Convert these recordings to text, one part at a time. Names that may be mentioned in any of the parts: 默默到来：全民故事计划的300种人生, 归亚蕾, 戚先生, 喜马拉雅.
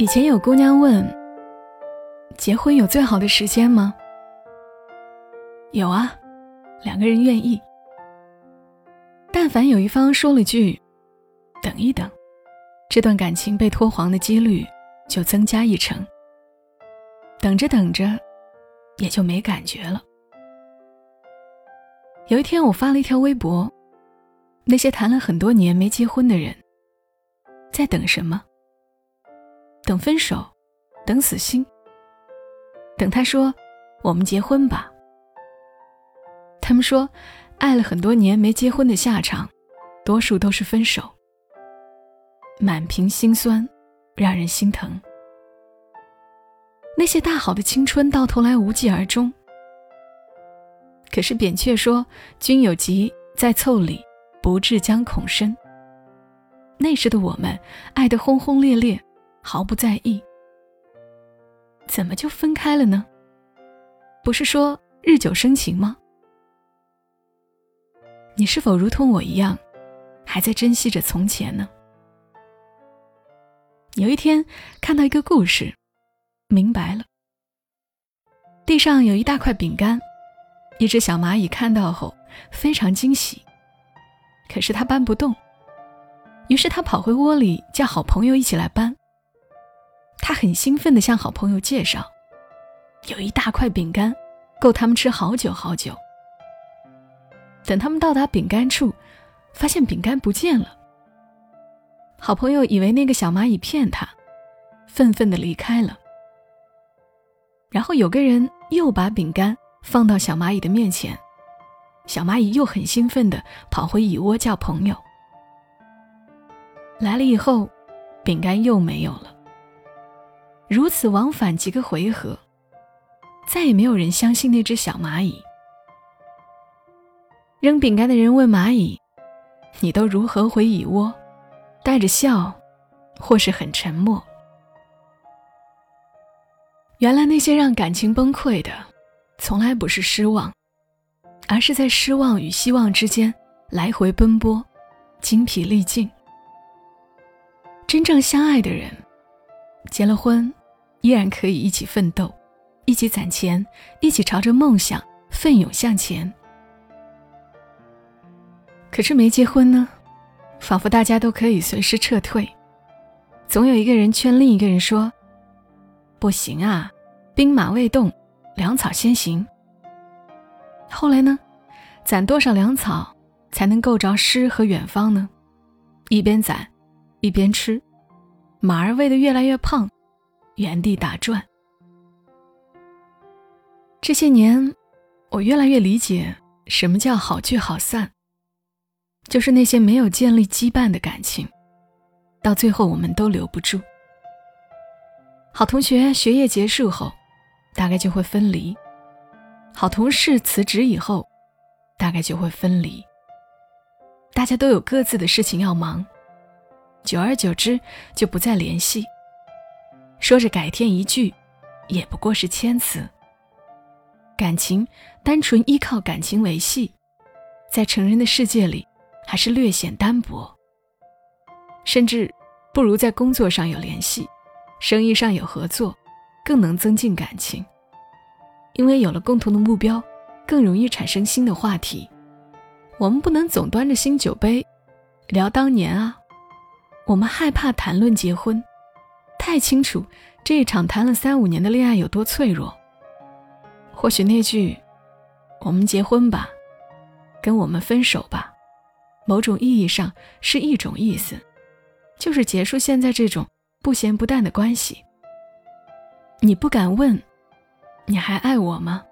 以前有姑娘问，结婚有最好的时间吗？有啊，两个人愿意。但凡有一方说了句等一等，这段感情被拖黄的几率就增加一成。等着等着也就没感觉了。有一天我发了一条微博，那些谈了很多年没结婚的人在等什么？等分手，等死心，等他说我们结婚吧。他们说爱了很多年没结婚的下场多数都是分手，满屏心酸，让人心疼。那些大好的青春到头来无疾而终。可是扁鹊说，君有疾在腠理，不治将恐深。那时的我们爱得轰轰烈烈，毫不在意，怎么就分开了呢？不是说日久生情吗？你是否如同我一样，还在珍惜着从前呢？有一天看到一个故事，明白了。地上有一大块饼干，一只小蚂蚁看到后非常惊喜，可是它搬不动，于是它跑回窝里叫好朋友一起来搬。它很兴奋地向好朋友介绍，有一大块饼干够他们吃好久好久。等他们到达饼干处，发现饼干不见了。好朋友以为那个小蚂蚁骗他，愤愤地离开了。然后有个人又把饼干放到小蚂蚁的面前，小蚂蚁又很兴奋地跑回蚁窝叫朋友。来了以后，饼干又没有了。如此往返几个回合，再也没有人相信那只小蚂蚁。扔饼干的人问蚂蚁，你都如何回蚁窝？带着笑，或是很沉默。原来那些让感情崩溃的，从来不是失望，而是在失望与希望之间来回奔波，精疲力尽。真正相爱的人，结了婚，依然可以一起奋斗，一起攒钱，一起朝着梦想奋勇向前。可是没结婚呢，仿佛大家都可以随时撤退。总有一个人劝另一个人说，不行啊，兵马未动，粮草先行。后来呢，攒多少粮草才能够着诗和远方呢？一边攒一边吃，马儿喂得越来越胖，原地打转。这些年我越来越理解什么叫好聚好散，就是那些没有建立羁绊的感情，到最后我们都留不住。好同学学业结束后大概就会分离，好同事辞职以后大概就会分离，大家都有各自的事情要忙，久而久之就不再联系，说着改天一聚，也不过是千词。感情单纯依靠感情维系，在成人的世界里还是略显单薄，甚至不如在工作上有联系，生意上有合作，更能增进感情。因为有了共同的目标，更容易产生新的话题。我们不能总端着新酒杯聊当年啊，我们害怕谈论结婚，太清楚这一场谈了3-5年的恋爱有多脆弱。或许那句我们结婚吧，跟我们分手吧，某种意义上是一种意思，就是结束现在这种不咸不淡的关系。你不敢问，你还爱我吗？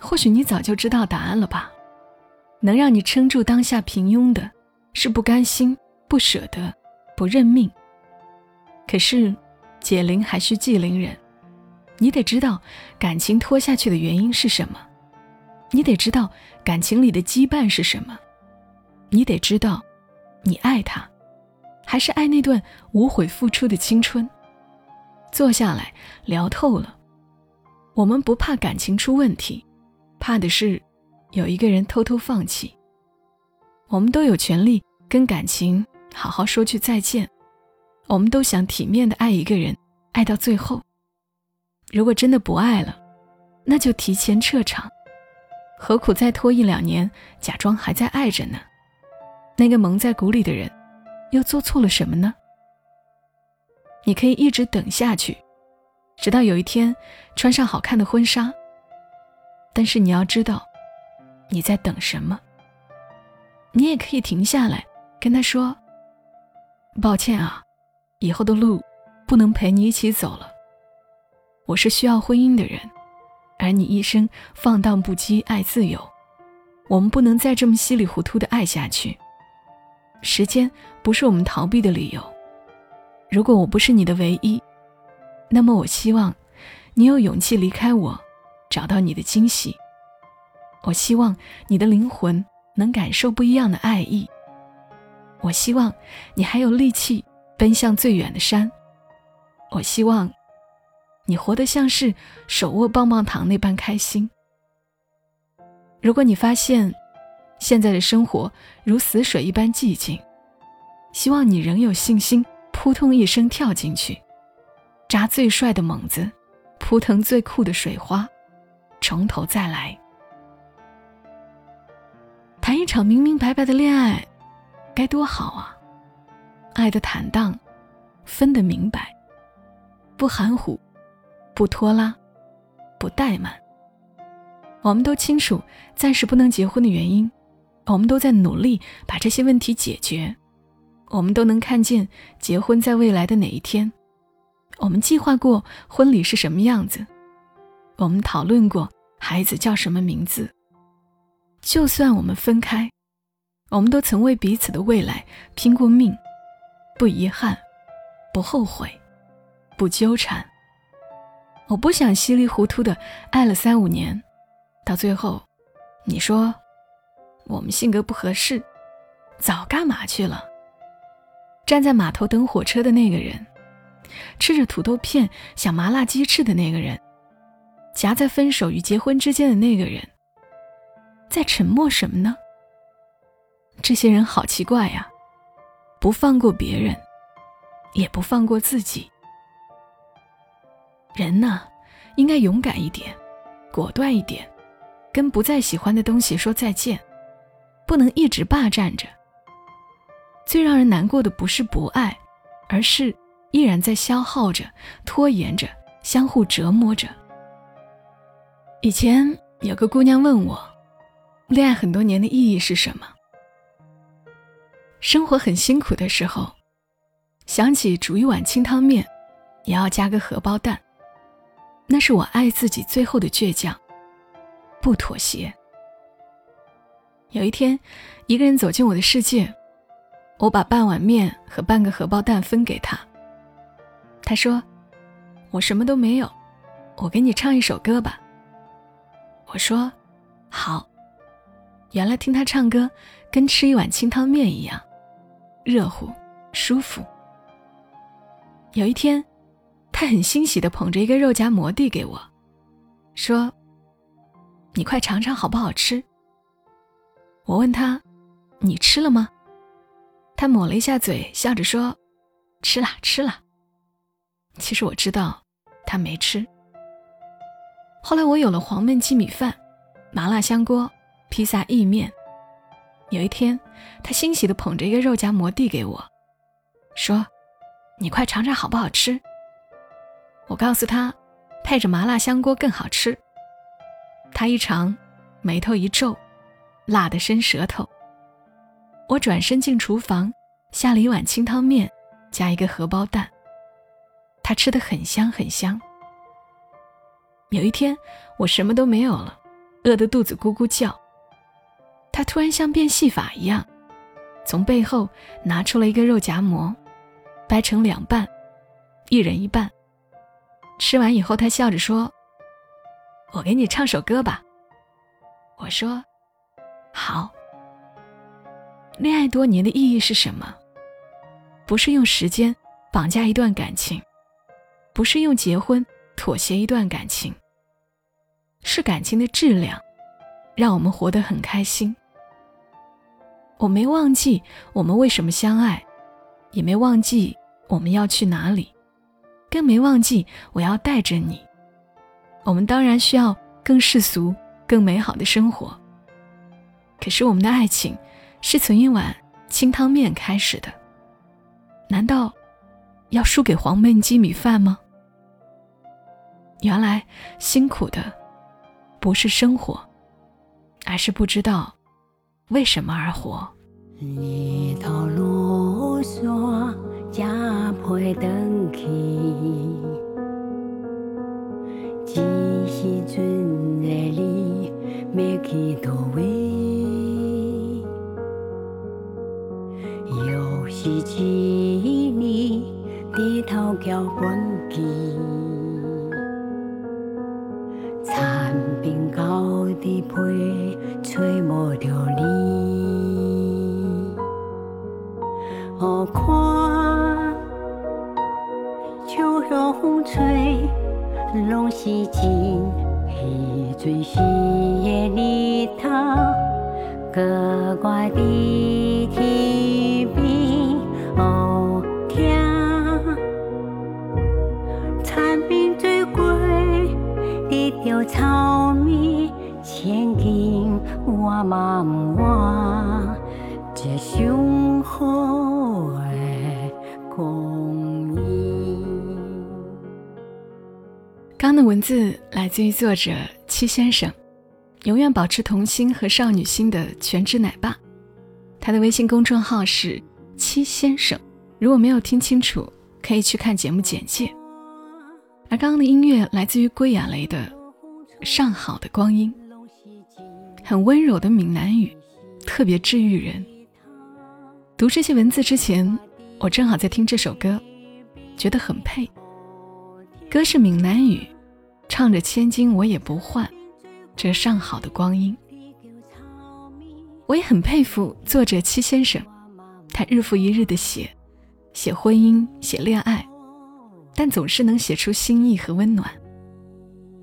或许你早就知道答案了吧。能让你撑住当下平庸的，是不甘心，不舍得，不认命。可是，解铃还需系铃人，你得知道感情拖下去的原因是什么，你得知道感情里的羁绊是什么。你得知道你爱他，还是爱那段无悔付出的青春。坐下来聊透了，我们不怕感情出问题，怕的是有一个人偷偷放弃。我们都有权利跟感情好好说句再见，我们都想体面地爱一个人，爱到最后。如果真的不爱了，那就提前撤场，何苦再拖一两年，假装还在爱着呢？那个蒙在鼓里的人，又做错了什么呢？你可以一直等下去，直到有一天穿上好看的婚纱。但是你要知道，你在等什么。你也可以停下来跟他说，抱歉啊，以后的路不能陪你一起走了。我是需要婚姻的人，而你一生放荡不羁，爱自由，我们不能再这么稀里糊涂地爱下去。时间不是我们逃避的理由。如果我不是你的唯一，那么我希望你有勇气离开我，找到你的惊喜。我希望你的灵魂能感受不一样的爱意。我希望你还有力气奔向最远的山。我希望你活得像是手握棒棒糖那般开心。如果你发现现在的生活如死水一般寂静，希望你仍有信心扑通一声跳进去，扎最帅的猛子，扑腾最酷的水花，从头再来。谈一场明明白白的恋爱该多好啊，爱得坦荡，分得明白，不含糊，不拖拉，不怠慢。我们都清楚暂时不能结婚的原因，我们都在努力把这些问题解决，我们都能看见结婚在未来的哪一天，我们计划过婚礼是什么样子，我们讨论过孩子叫什么名字。就算我们分开，我们都曾为彼此的未来拼过命，不遗憾，不后悔，不纠缠。我不想稀里糊涂地爱了3-5年，到最后你说我们性格不合适，早干嘛去了。站在码头等火车的那个人，吃着土豆片想麻辣鸡翅的那个人，夹在分手与结婚之间的那个人，在沉默什么呢？这些人好奇怪呀，不放过别人，也不放过自己。人呢，应该勇敢一点，果断一点，跟不再喜欢的东西说再见，不能一直霸占着。最让人难过的不是不爱，而是依然在消耗着，拖延着，相互折磨着。以前有个姑娘问我，恋爱很多年的意义是什么？生活很辛苦的时候，想起煮一碗清汤面也要加个荷包蛋，那是我爱自己最后的倔强，不妥协。有一天，一个人走进我的世界，我把半碗面和半个荷包蛋分给他。他说，我什么都没有，我给你唱一首歌吧。我说，好。原来听他唱歌跟吃一碗清汤面一样热乎舒服。有一天，他很欣喜地捧着一个肉夹馍递给我，说，你快尝尝好不好吃。我问他，你吃了吗？他抹了一下嘴，笑着说，吃了吃了。其实我知道他没吃。后来我有了黄焖鸡米饭、麻辣香锅、披萨、意面。有一天，他欣喜地捧着一个肉夹馍递给我，说，你快尝尝好不好吃。我告诉他，配着麻辣香锅更好吃。他一尝，眉头一皱，辣得伸舌头。我转身进厨房，下了一碗清汤面，加一个荷包蛋。他吃得很香很香。有一天，我什么都没有了，饿得肚子咕咕叫。他突然像变戏法一样，从背后拿出了一个肉夹馍，掰成2半，一人一半。吃完以后，他笑着说，我给你唱首歌吧。我说，好。恋爱多年的意义是什么？不是用时间绑架一段感情，不是用结婚妥协一段感情，是感情的质量，让我们活得很开心。我没忘记我们为什么相爱，也没忘记我们要去哪里，更没忘记我要带着你。我们当然需要更世俗更美好的生活，可是我们的爱情是从一碗清汤面开始的，难道要输给黄焖鸡米饭吗？原来辛苦的不是生活，而是不知道为什么而活。日头落山才陪返去，这时阵的你要去叨位？又是一年低头交关机，残冰厚的被吹摸着你，我看秋风吹，拢是真彼阵时的日头，挂我伫天边，哦，听田边水过，滴着草米，千金我嘛唔换，这上好的公义。刚的文字来自于作者戚先生，永远保持童心和少女心的全职奶爸，他的微信公众号是戚先生，如果没有听清楚可以去看节目简介。而刚刚的音乐来自于归亚蕾的上好的光阴，很温柔的闽南语，特别治愈人。读这些文字之前，我正好在听这首歌，觉得很配。歌是闽南语，唱着千金我也不换这上好的光阴。我也很佩服作者戚先生，他日复一日的写婚姻，写恋爱，但总是能写出心意和温暖。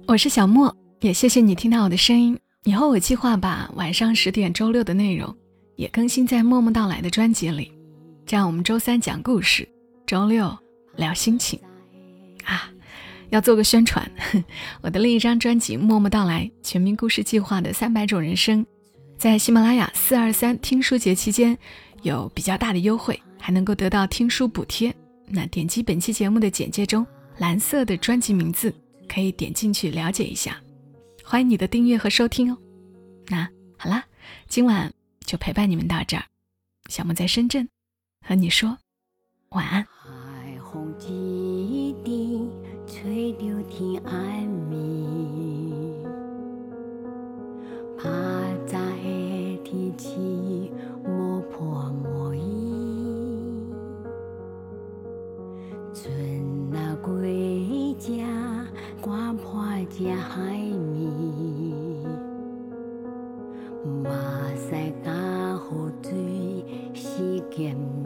我是小莫，也谢谢你听到我的声音。以后我计划把晚上10点周六的内容也更新在默默到来的专辑里，这样我们周三讲故事，周六聊心情啊。要做个宣传，我的另一张专辑《默默到来：全民故事计划的300种人生》在喜马拉雅423听书节期间有比较大的优惠，还能够得到听书补贴。那点击本期节目的简介中蓝色的专辑名字，可以点进去了解一下。欢迎你的订阅和收听哦。那好啦，今晚就陪伴你们到这儿。小莫在深圳和你说晚安。海虹几滴吹着天暗暝，怕早的天气无破无依，船啊过只我破只海面，目屎甲雨水湿咸。